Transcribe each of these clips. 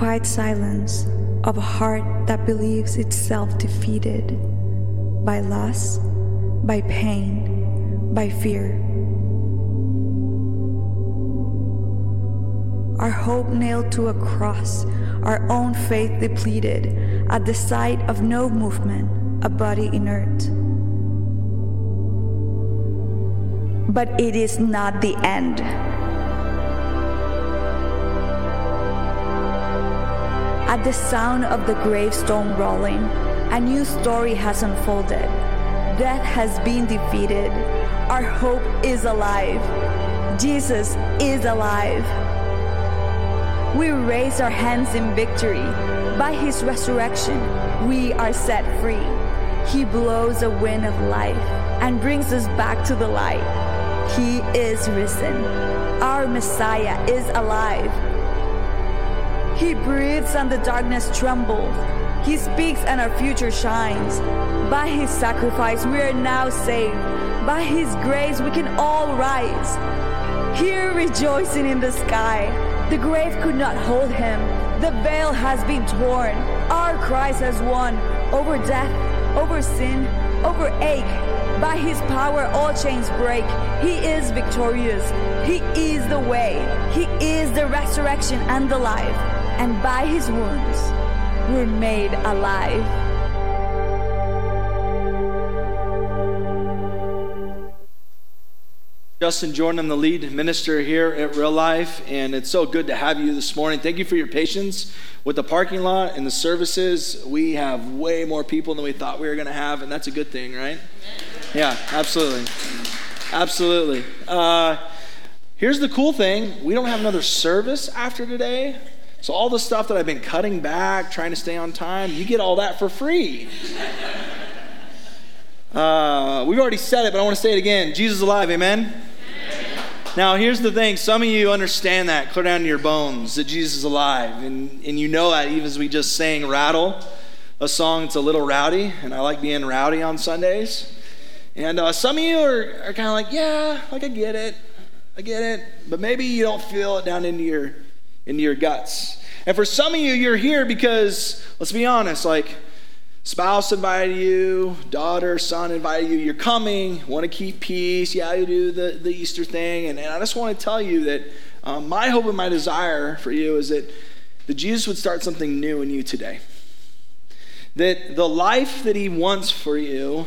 quiet silence of a heart that believes itself defeated by loss, by pain, by fear. Our hope nailed to a cross, our own faith depleted, at the sight of no movement, a body inert. But it is not the end. At the sound of the gravestone rolling, a new story has unfolded. Death has been defeated. Our hope is alive. Jesus is alive. We raise our hands in victory. By his resurrection, we are set free. He blows a wind of life and brings us back to the light. He is risen. Our Messiah is alive. He breathes and the darkness trembles. He speaks and our future shines. By his sacrifice we are now saved. By his grace we can all rise. Here rejoicing in the sky. The grave could not hold him. The veil has been torn. Our Christ has won over death, over sin, over ache. By his power all chains break. He is victorious. He is the way. He is the resurrection and the life. And by his wounds, we're made alive. Justin Jordan, I'm the lead minister here at Real Life, and it's so good to have you this morning. Thank you for your patience with the parking lot and the services. We have way more people than we thought we were going to have, and that's a good thing, right? Yeah, absolutely. Absolutely. Here's the cool thing. We don't have another service after today. So all the stuff that I've been cutting back, trying to stay on time, you get all that for free. We've already said it, but I want to say it again. Jesus is alive, amen? Now, here's the thing. Some of you understand that, clear down to your bones, that Jesus is alive. And you know that even as we just sang Rattle, a song that's a little rowdy, and I like being rowdy on Sundays. And some of you are kind of like, yeah, like I get it. But maybe you don't feel it down into your guts. And for some of you, you're here because, let's be honest, like spouse invited you, daughter, son invited you, you're coming, want to keep peace, yeah, you do the Easter thing. And I just want to tell you that my hope and my desire for you is that Jesus would start something new in you today. That the life that he wants for you,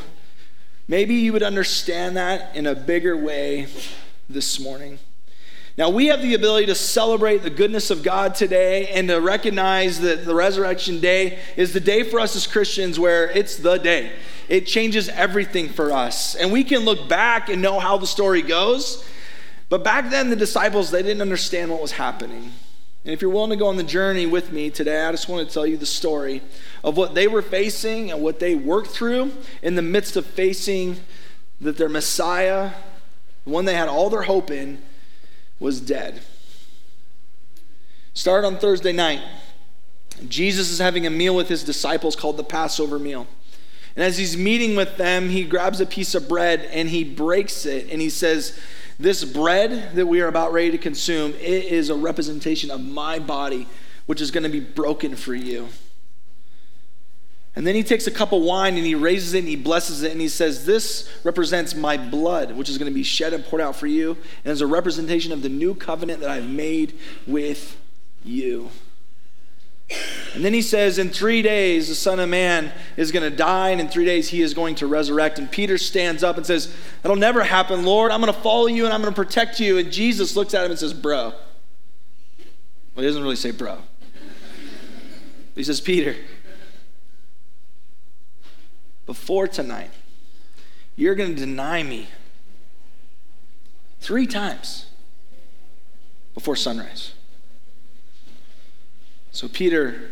maybe you would understand that in a bigger way this morning. Now, we have the ability to celebrate the goodness of God today and to recognize that the resurrection day is the day for us as Christians where it's the day. It changes everything for us. And we can look back and know how the story goes. But back then, the disciples, they didn't understand what was happening. And if you're willing to go on the journey with me today, I just want to tell you the story of what they were facing and what they worked through in the midst of facing that their Messiah, the one they had all their hope in, was dead. Start on Thursday night. Jesus is having a meal with his disciples called the Passover meal. And as he's meeting with them, he grabs a piece of bread and he breaks it and he says, "This bread that we are about ready to consume, it is a representation of my body, which is going to be broken for you." And then he takes a cup of wine and he raises it and he blesses it and he says, "This represents my blood, which is going to be shed and poured out for you, and is a representation of the new covenant that I've made with you." And then he says, "In 3 days, the Son of Man is going to die, and in 3 days, he is going to resurrect." And Peter stands up and says, "That'll never happen, Lord. I'm going to follow you and I'm going to protect you." And Jesus looks at him and says, "Bro." Well, he doesn't really say bro. He says, "Peter, before tonight, you're going to deny me 3 times before sunrise." So Peter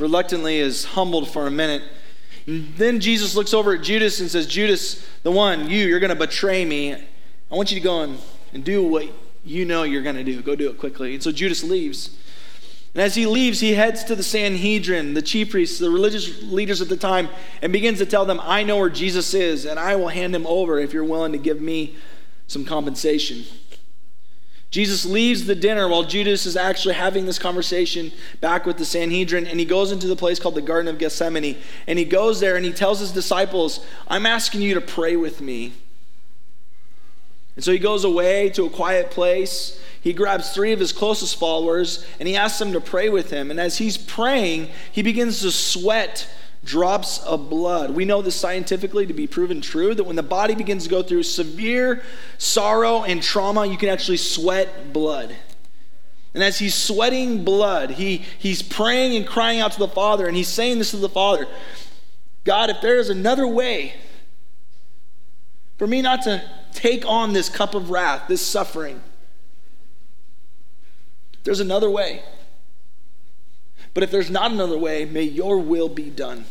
reluctantly is humbled for a minute. And then Jesus looks over at Judas and says, "Judas, the one, you're going to betray me. I want you to go and do what you know you're going to do. Go do it quickly." And so Judas leaves. And as he leaves, he heads to the Sanhedrin, the chief priests, the religious leaders at the time, and begins to tell them, "I know where Jesus is, and I will hand him over if you're willing to give me some compensation." Jesus leaves the dinner while Judas is actually having this conversation back with the Sanhedrin, and he goes into the place called the Garden of Gethsemane, and he goes there and he tells his disciples, I'm asking you to pray with me. And so he goes away to a quiet place. He grabs three of his closest followers and he asks them to pray with him. And as he's praying, he begins to sweat drops of blood. We know this scientifically to be proven true, that when the body begins to go through severe sorrow and trauma, you can actually sweat blood. And as he's sweating blood, he's praying and crying out to the Father, and he's saying this to the Father, God, if there is another way for me not to take on this cup of wrath, this suffering, there's another way. But if there's not another way, may your will be done.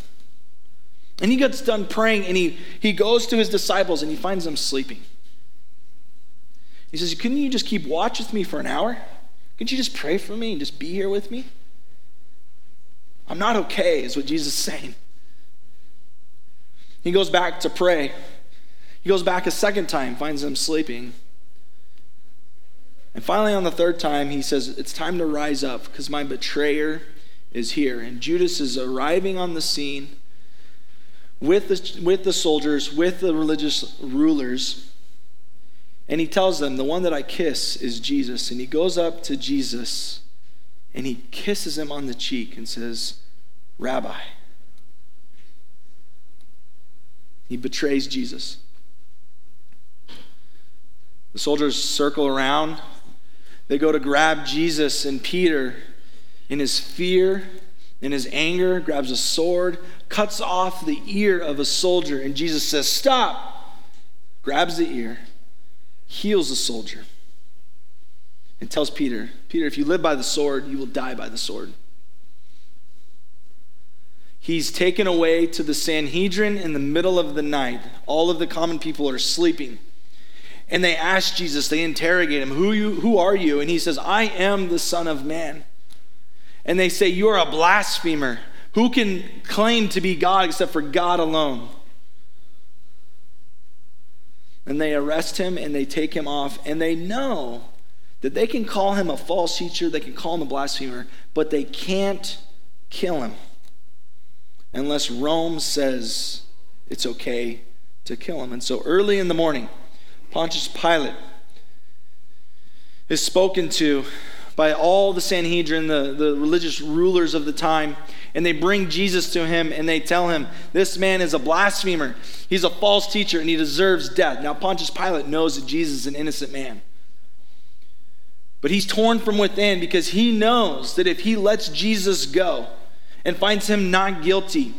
And he gets done praying, and he goes to his disciples, and he finds them sleeping. He says, couldn't you just keep watch with me for an hour? Couldn't you just pray for me and just be here with me? I'm not okay, is what Jesus is saying. He goes back to pray. He goes back a second time, finds them sleeping. And finally, on the third time, he says, it's time to rise up because my betrayer is here. And Judas is arriving on the scene with the soldiers, with the religious rulers. And he tells them, the one that I kiss is Jesus. And he goes up to Jesus and he kisses him on the cheek and says, Rabbi. He betrays Jesus. The soldiers circle around. They go to grab Jesus, and Peter, in his fear, in his anger, grabs a sword, cuts off the ear of a soldier, and Jesus says, stop, grabs the ear, heals the soldier, and tells Peter, Peter, if you live by the sword, you will die by the sword. He's taken away to the Sanhedrin in the middle of the night. All of the common people are sleeping. And they ask Jesus, they interrogate him, who are you? And he says, I am the Son of Man. And they say, you are a blasphemer. Who can claim to be God except for God alone? And they arrest him and they take him off. And they know that they can call him a false teacher, they can call him a blasphemer, but they can't kill him unless Rome says it's okay to kill him. And so early in the morning, Pontius Pilate is spoken to by all the Sanhedrin, the religious rulers of the time, and they bring Jesus to him and they tell him, this man is a blasphemer, he's a false teacher, and he deserves death. Now Pontius Pilate knows that Jesus is an innocent man, but he's torn from within because he knows that if he lets Jesus go and finds him not guilty,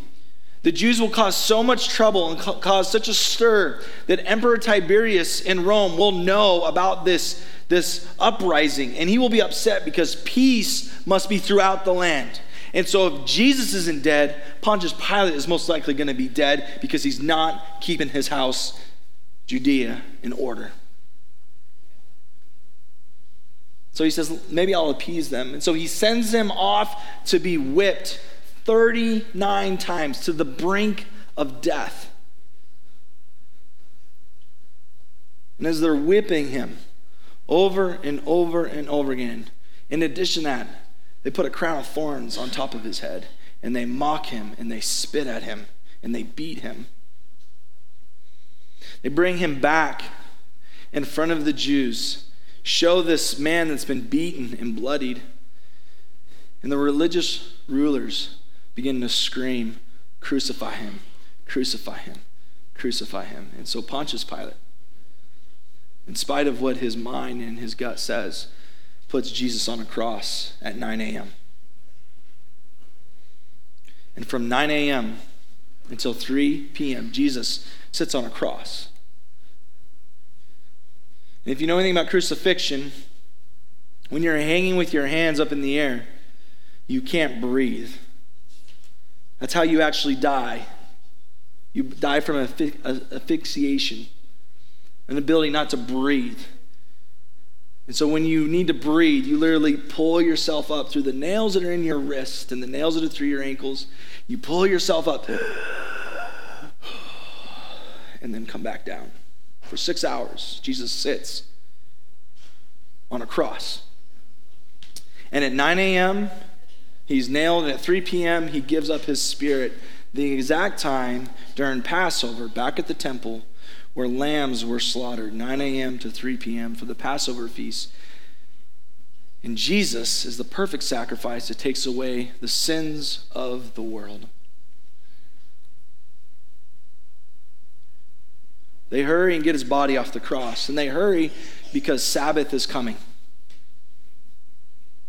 the Jews will cause so much trouble and cause such a stir that Emperor Tiberius in Rome will know about this uprising. And he will be upset because peace must be throughout the land. And so if Jesus isn't dead, Pontius Pilate is most likely going to be dead because he's not keeping his house, Judea, in order. So he says, maybe I'll appease them. And so he sends them off to be whipped 39 times to the brink of death. And as they're whipping him over and over and over again, in addition to that, they put a crown of thorns on top of his head, and they mock him, and they spit at him, and they beat him. They bring him back in front of the Jews, show this man that's been beaten and bloodied, and the religious rulers begin to scream, crucify him, crucify him, crucify him. And so Pontius Pilate, in spite of what his mind and his gut says, puts Jesus on a cross at 9 a.m. And from 9 a.m. until 3 p.m., Jesus sits on a cross. And if you know anything about crucifixion, when you're hanging with your hands up in the air, you can't breathe. That's how you actually die. You die from asphyxiation, an ability not to breathe. And so when you need to breathe, you literally pull yourself up through the nails that are in your wrist and the nails that are through your ankles. You pull yourself up and then come back down. For 6 hours, Jesus sits. on a cross. And at 9 a.m., he's nailed, and at 3 p.m., he gives up his spirit, the exact time during Passover, back at the temple, where lambs were slaughtered, 9 a.m. to 3 p.m. for the Passover feast. And Jesus is the perfect sacrifice that takes away the sins of the world. They hurry and get his body off the cross. And they hurry because Sabbath is coming.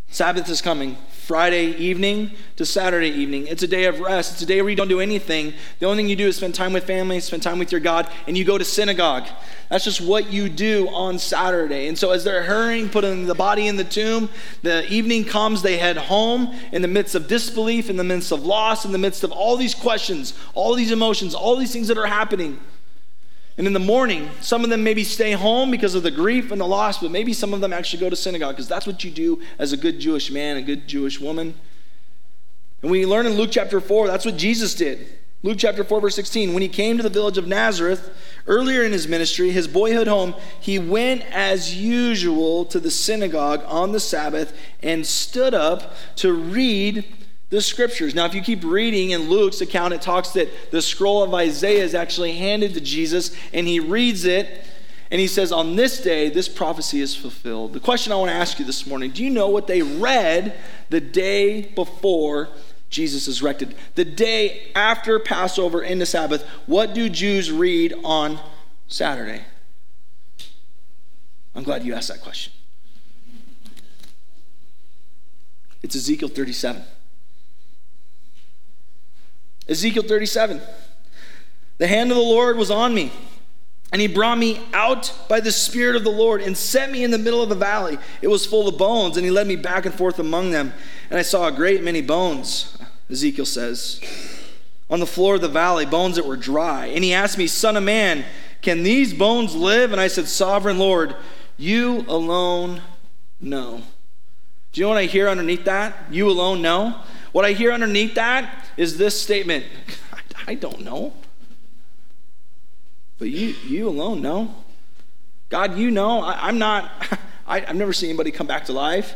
Sabbath is coming Friday evening to Saturday evening. It's a day of rest. It's a day where you don't do anything. The only thing you do is spend time with family, spend time with your God, and you go to synagogue. That's just what you do on Saturday. And so as they're hurrying, putting the body in the tomb, the evening comes, they head home in the midst of disbelief, in the midst of loss, in the midst of all these questions, all these emotions, all these things that are happening. And in the morning, some of them maybe stay home because of the grief and the loss, but maybe some of them actually go to synagogue because that's what you do as a good Jewish man, a good Jewish woman. And we learn in Luke chapter 4, that's what Jesus did. Luke chapter 4, verse 16, when he came to the village of Nazareth, earlier in his ministry, his boyhood home, he went as usual to the synagogue on the Sabbath and stood up to read the scriptures. Now, if you keep reading in Luke's account, it talks that the scroll of Isaiah is actually handed to Jesus, and he reads it, and he says, on this day, this prophecy is fulfilled. The question I want to ask you this morning, do you know what they read the day before Jesus is resurrected? The day after Passover into Sabbath, what do Jews read on Saturday? I'm glad you asked that question. It's Ezekiel 37. Ezekiel 37, the hand of the Lord was on me, and he brought me out by the Spirit of the Lord and set me in the middle of the valley. It was full of bones, and he led me back and forth among them. And I saw a great many bones, Ezekiel says, on the floor of the valley, bones that were dry. And he asked me, Son of man, can these bones live? And I said, Sovereign Lord, you alone know. Do you know what I hear underneath that? You alone know. What I hear underneath that is this statement. I don't know. But you alone know. God, you know. I've never seen anybody come back to life.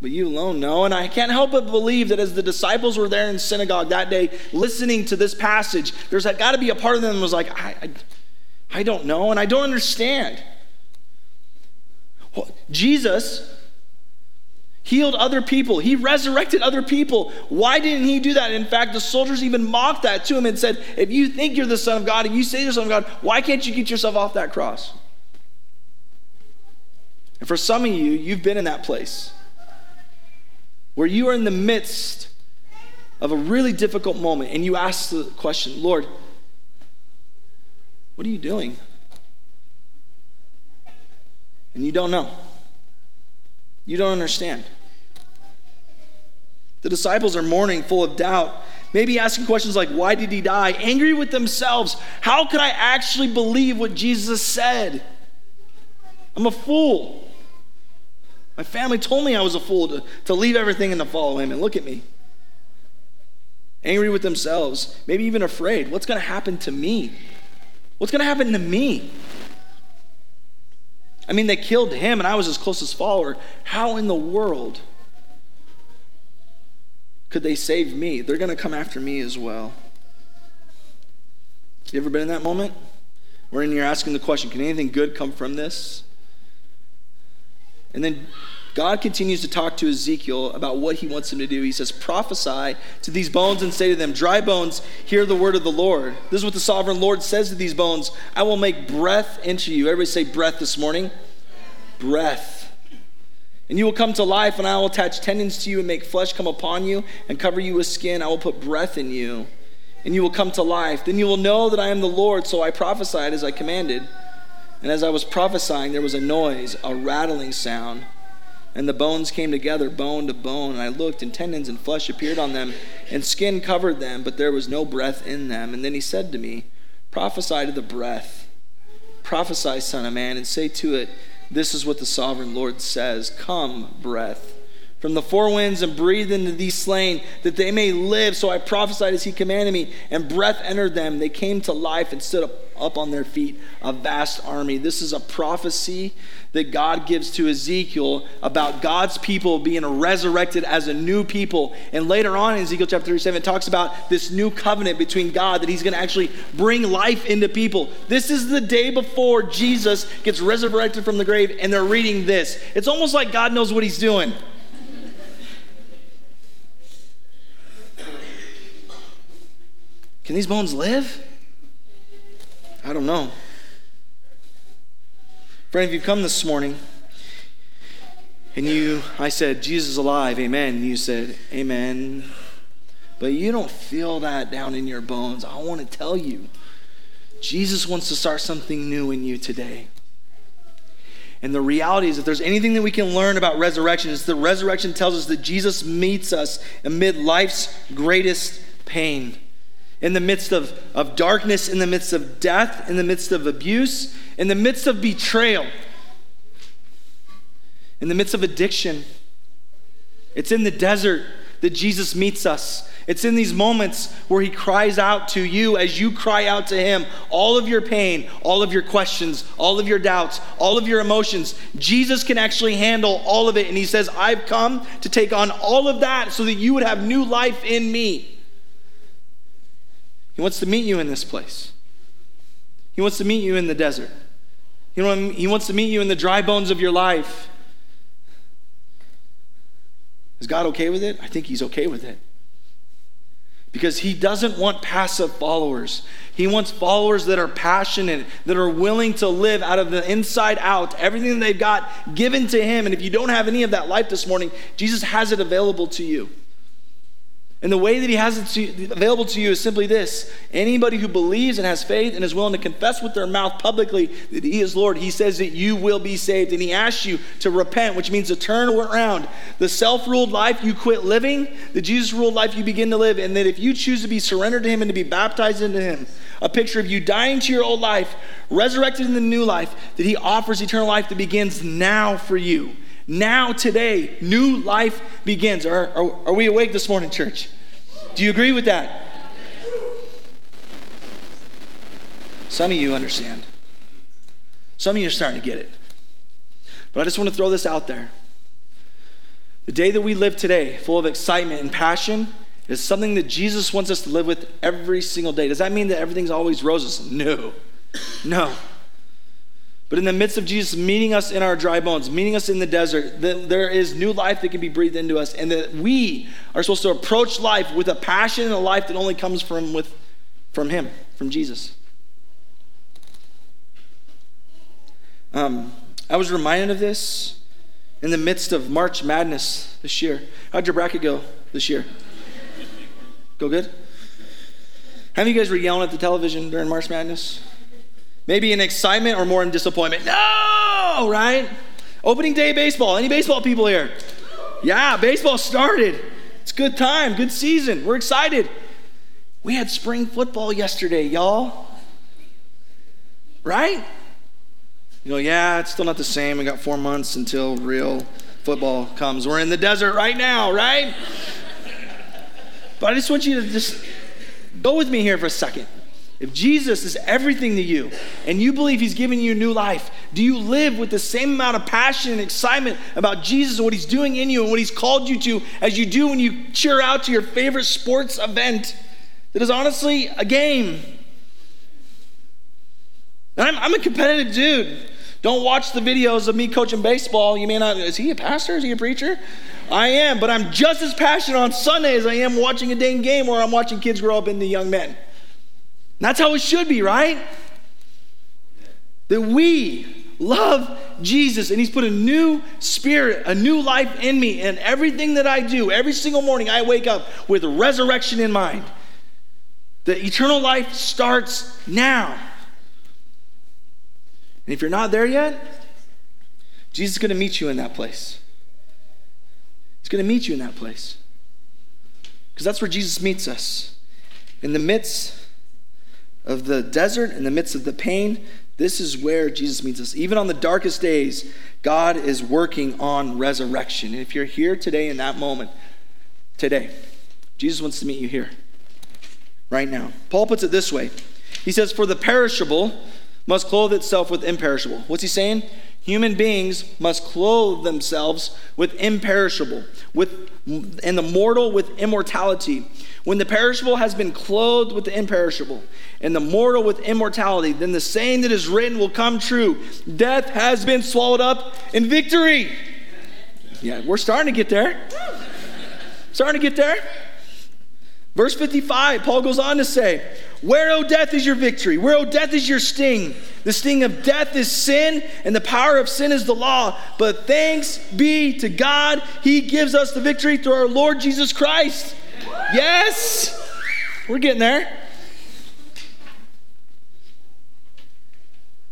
But you alone know. And I can't help but believe that as the disciples were there in synagogue that day listening to this passage, there's got to be a part of them that was like, I don't know and I don't understand. Well, Jesus healed other people. He resurrected other people. Why didn't he do that? In fact, the soldiers even mocked that to him and said, if you think you're the Son of God, if you say you're the Son of God, why can't you get yourself off that cross? And for some of you, you've been in that place where you are in the midst of a really difficult moment and you ask the question, Lord, what are you doing? And you don't know. You don't understand. The disciples are mourning, full of doubt, maybe asking questions like, why did he die? Angry with themselves. How could I actually believe what Jesus said? I'm a fool. My family told me I was a fool to leave everything and to follow him, and look at me. Angry with themselves, maybe even afraid. What's going to happen to me? What's going to happen to me? I mean, they killed him, and I was his closest follower. How in the world could they save me? They're going to come after me as well. You ever been in that moment? Wherein you're asking the question, can anything good come from this? And then God continues to talk to Ezekiel about what he wants him to do. He says, prophesy to these bones and say to them, dry bones, hear the word of the Lord. This is what the sovereign Lord says to these bones. I will make breath into you. Everybody say breath this morning. Breath. And you will come to life, and I will attach tendons to you and make flesh come upon you and cover you with skin. I will put breath in you, and you will come to life. Then you will know that I am the Lord. So I prophesied as I commanded. And as I was prophesying, there was a noise, a rattling sound. And the bones came together, bone to bone. And I looked, and tendons and flesh appeared on them, and skin covered them, but there was no breath in them. And then he said to me, prophesy to the breath. Prophesy, Son of Man, and say to it, this is what the sovereign Lord says. Come, breath, from the four winds, and breathe into these slain, that they may live. So I prophesied as he commanded me, and breath entered them. They came to life and stood up up on their feet a vast army. This is a prophecy that God gives to Ezekiel about God's people being resurrected as a new people. And later on in Ezekiel chapter 37, it talks about this new covenant between God, that he's going to actually bring life into people. This is the day before Jesus gets resurrected from the grave, and they're reading this. It's almost like God knows what he's doing. Can these bones live? I don't know. Friend, if you've come this morning and I said, Jesus is alive, amen. And you said, amen. But you don't feel that down in your bones. I want to tell you, Jesus wants to start something new in you today. And the reality is, if there's anything that we can learn about resurrection, it's that resurrection tells us that Jesus meets us amid life's greatest pain. In the midst of darkness, in the midst of death, in the midst of abuse, in the midst of betrayal, in the midst of addiction. It's in the desert that Jesus meets us. It's in these moments where he cries out to you as you cry out to him. All of your pain, all of your questions, all of your doubts, all of your emotions, Jesus can actually handle all of it. And he says, I've come to take on all of that so that you would have new life in me. He wants to meet you in this place. He wants to meet you in the desert. He wants to meet you in the dry bones of your life. Is God okay with it? I think he's okay with it. Because he doesn't want passive followers. He wants followers that are passionate, that are willing to live out of the inside out, everything that they've got given to him. And if you don't have any of that life this morning, Jesus has it available to you. And the way that he has it available to you is simply this. Anybody who believes and has faith and is willing to confess with their mouth publicly that he is Lord, he says that you will be saved. And he asks you to repent, which means to turn around. The self-ruled life you quit living, the Jesus-ruled life you begin to live. And that if you choose to be surrendered to him and to be baptized into him, a picture of you dying to your old life, resurrected in the new life, that he offers eternal life that begins now for you. Now, today, new life begins. Are we awake this morning, church? Do you agree with that? Some of you understand. Some of you are starting to get it. But I just want to throw this out there. The day that we live today, full of excitement and passion, is something that Jesus wants us to live with every single day. Does that mean that everything's always roses? No. But in the midst of Jesus meeting us in our dry bones, meeting us in the desert, there is new life that can be breathed into us, and that we are supposed to approach life with a passion and a life that only comes from him, from Jesus. I was reminded of this in the midst of March Madness this year. How'd your bracket go this year? Go good? How many of you guys were yelling at the television during March Madness? Maybe in excitement or more in disappointment. No, right? Opening day baseball. Any baseball people here? Yeah, baseball started. It's good time, good season. We're excited. We had spring football yesterday, y'all. Right? You go, yeah, it's still not the same. We got 4 months until real football comes. We're in the desert right now, right? But I just want you to just go with me here for a second. If Jesus is everything to you and you believe he's giving you new life, do you live with the same amount of passion and excitement about Jesus and what he's doing in you and what he's called you to as you do when you cheer out to your favorite sports event that is honestly a game? And I'm a competitive dude. Don't watch the videos of me coaching baseball. You may not, is he a pastor? Is he a preacher? I am, but I'm just as passionate on Sunday as I am watching a dang game where I'm watching kids grow up into young men. That's how it should be, right? That we love Jesus and he's put a new spirit, a new life in me, and everything that I do, every single morning I wake up with resurrection in mind. The eternal life starts now. And if you're not there yet, Jesus is going to meet you in that place. He's going to meet you in that place. Because that's where Jesus meets us. In the midst of the desert, in the midst of the pain, this is where Jesus meets us. Even on the darkest days, God is working on resurrection. And if you're here today in that moment, today, Jesus wants to meet you here, right now. Paul puts it this way. He says, for the perishable must clothe itself with imperishable. What's he saying? Human beings must clothe themselves with imperishable, and the mortal with immortality. When the perishable has been clothed with the imperishable, and the mortal with immortality, then the saying that is written will come true. Death has been swallowed up in victory. Yeah, we're starting to get there. Starting to get there. Verse 55, Paul goes on to say, where, O death, is your victory? Where, O death, is your sting? The sting of death is sin, and the power of sin is the law. But thanks be to God, he gives us the victory through our Lord Jesus Christ. Yes! We're getting there.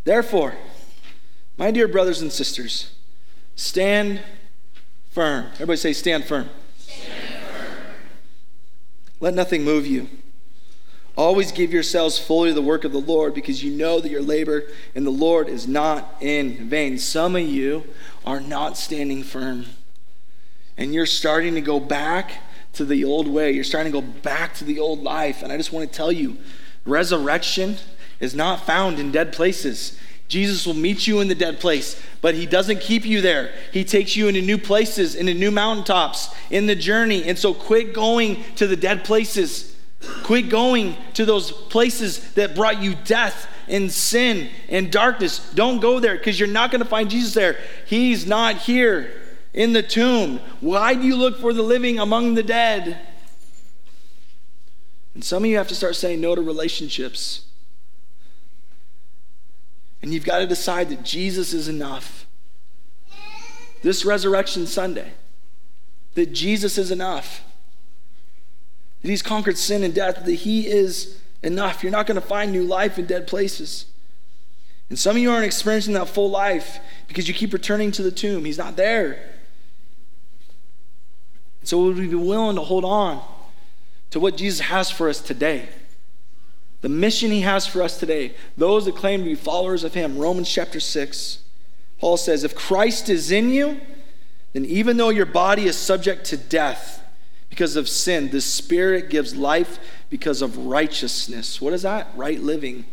Therefore, my dear brothers and sisters, stand firm. Everybody say, stand firm. Stand firm. Let nothing move you. Always give yourselves fully to the work of the Lord, because you know that your labor in the Lord is not in vain. Some of you are not standing firm, and you're starting to go back to the old way. You're starting to go back to the old life. And I just want to tell you, resurrection is not found in dead places. Jesus will meet you in the dead place, but he doesn't keep you there. He takes you into new places, into new mountaintops, in the journey. And so quit going to the dead places. Quit going to those places that brought you death and sin and darkness. Don't go there, because you're not going to find Jesus there. He's not here in the tomb. Why do you look for the living among the dead? And some of you have to start saying no to relationships. And you've got to decide that Jesus is enough. This Resurrection Sunday, that Jesus is enough. That he's conquered sin and death, that he is enough. You're not going to find new life in dead places. And some of you aren't experiencing that full life because you keep returning to the tomb. He's not there. So would we be willing to hold on to what Jesus has for us today? The mission he has for us today. Those that claim to be followers of him. Romans chapter 6. Paul says, if Christ is in you, then even though your body is subject to death because of sin, the Spirit gives life because of righteousness. What is that? Right living.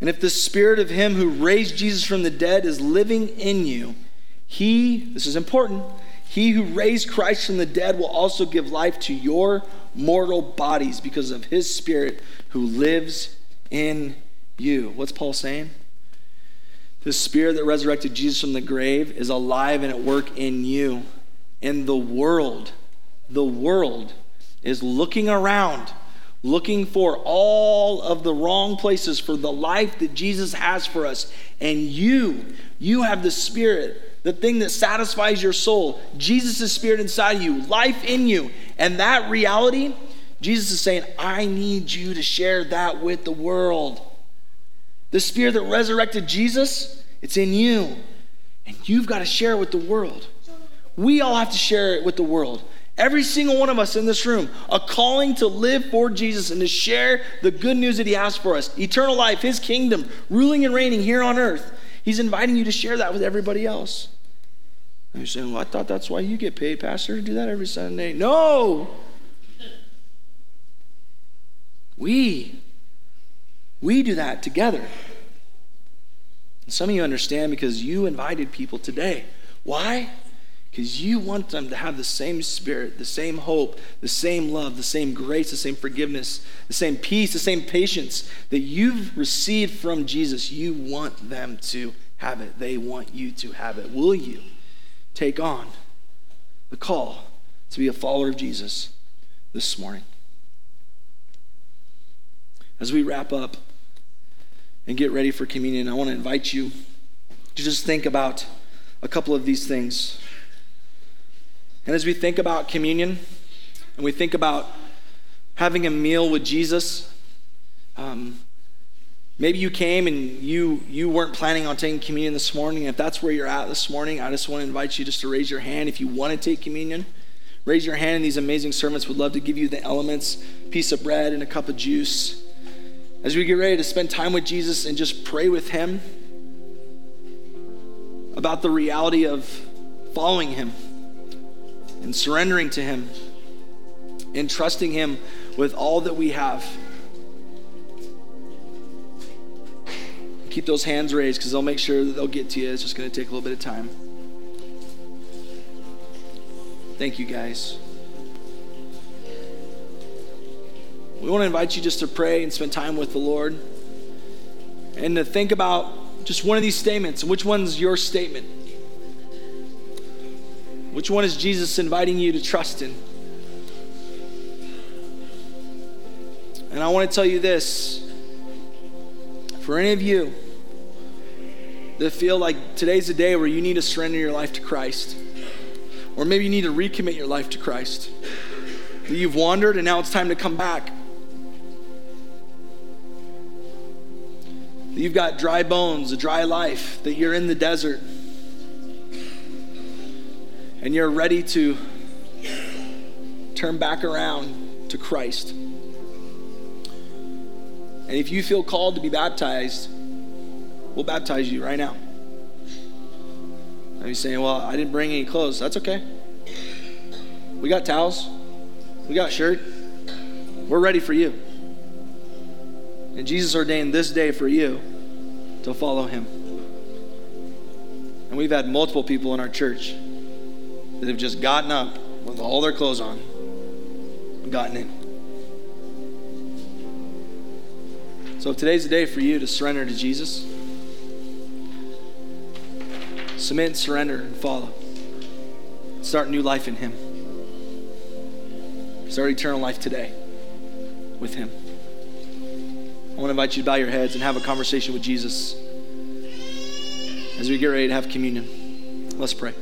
And if the Spirit of him who raised Jesus from the dead is living in you, he, this is important, he who raised Christ from the dead will also give life to your mortal bodies because of his Spirit who lives in you. What's Paul saying? The Spirit that resurrected Jesus from the grave is alive and at work in you. And the world is looking around, looking for all of the wrong places for the life that Jesus has for us. And you have the Spirit, the thing that satisfies your soul. Jesus' Spirit inside of you, life in you. And that reality, Jesus is saying, I need you to share that with the world. The Spirit that resurrected Jesus, it's in you. And you've got to share it with the world. We all have to share it with the world. Every single one of us in this room, a calling to live for Jesus and to share the good news that he has for us. Eternal life, his kingdom, ruling and reigning here on earth. He's inviting you to share that with everybody else. And you're saying, well, I thought that's why you get paid, Pastor, to do that every Sunday. No! We do that together. And some of you understand because you invited people today. Why? Because you want them to have the same Spirit, the same hope, the same love, the same grace, the same forgiveness, the same peace, the same patience that you've received from Jesus. You want them to have it. They want you to have it. Will you take on the call to be a follower of Jesus this morning? As we wrap up and get ready for communion, I want to invite you to just think about a couple of these things. And as we think about communion and we think about having a meal with Jesus, maybe you came and you weren't planning on taking communion this morning. If that's where you're at this morning, I just want to invite you just to raise your hand if you want to take communion. Raise your hand, and these amazing servants would love to give you the elements, piece of bread and a cup of juice. As we get ready to spend time with Jesus and just pray with him about the reality of following him, and surrendering to him, and trusting him with all that we have. Keep those hands raised because they'll make sure that they'll get to you. It's just going to take a little bit of time. Thank you, guys. We want to invite you just to pray and spend time with the Lord and to think about just one of these statements. Which one's your statement? Which one is Jesus inviting you to trust in? And I want to tell you this. For any of you that feel like today's the day where you need to surrender your life to Christ, or maybe you need to recommit your life to Christ, that you've wandered and now it's time to come back, that you've got dry bones, a dry life, that you're in the desert, and you're ready to turn back around to Christ. And if you feel called to be baptized, we'll baptize you right now. And you're saying, well, I didn't bring any clothes. That's okay. We got towels. We got shirt. We're ready for you. And Jesus ordained this day for you to follow him. And we've had multiple people in our church that have just gotten up with all their clothes on and gotten in. So if today's the day for you to surrender to Jesus, submit and surrender and follow. Start new life in him. Start eternal life today with him. I want to invite you to bow your heads and have a conversation with Jesus as we get ready to have communion. Let's pray.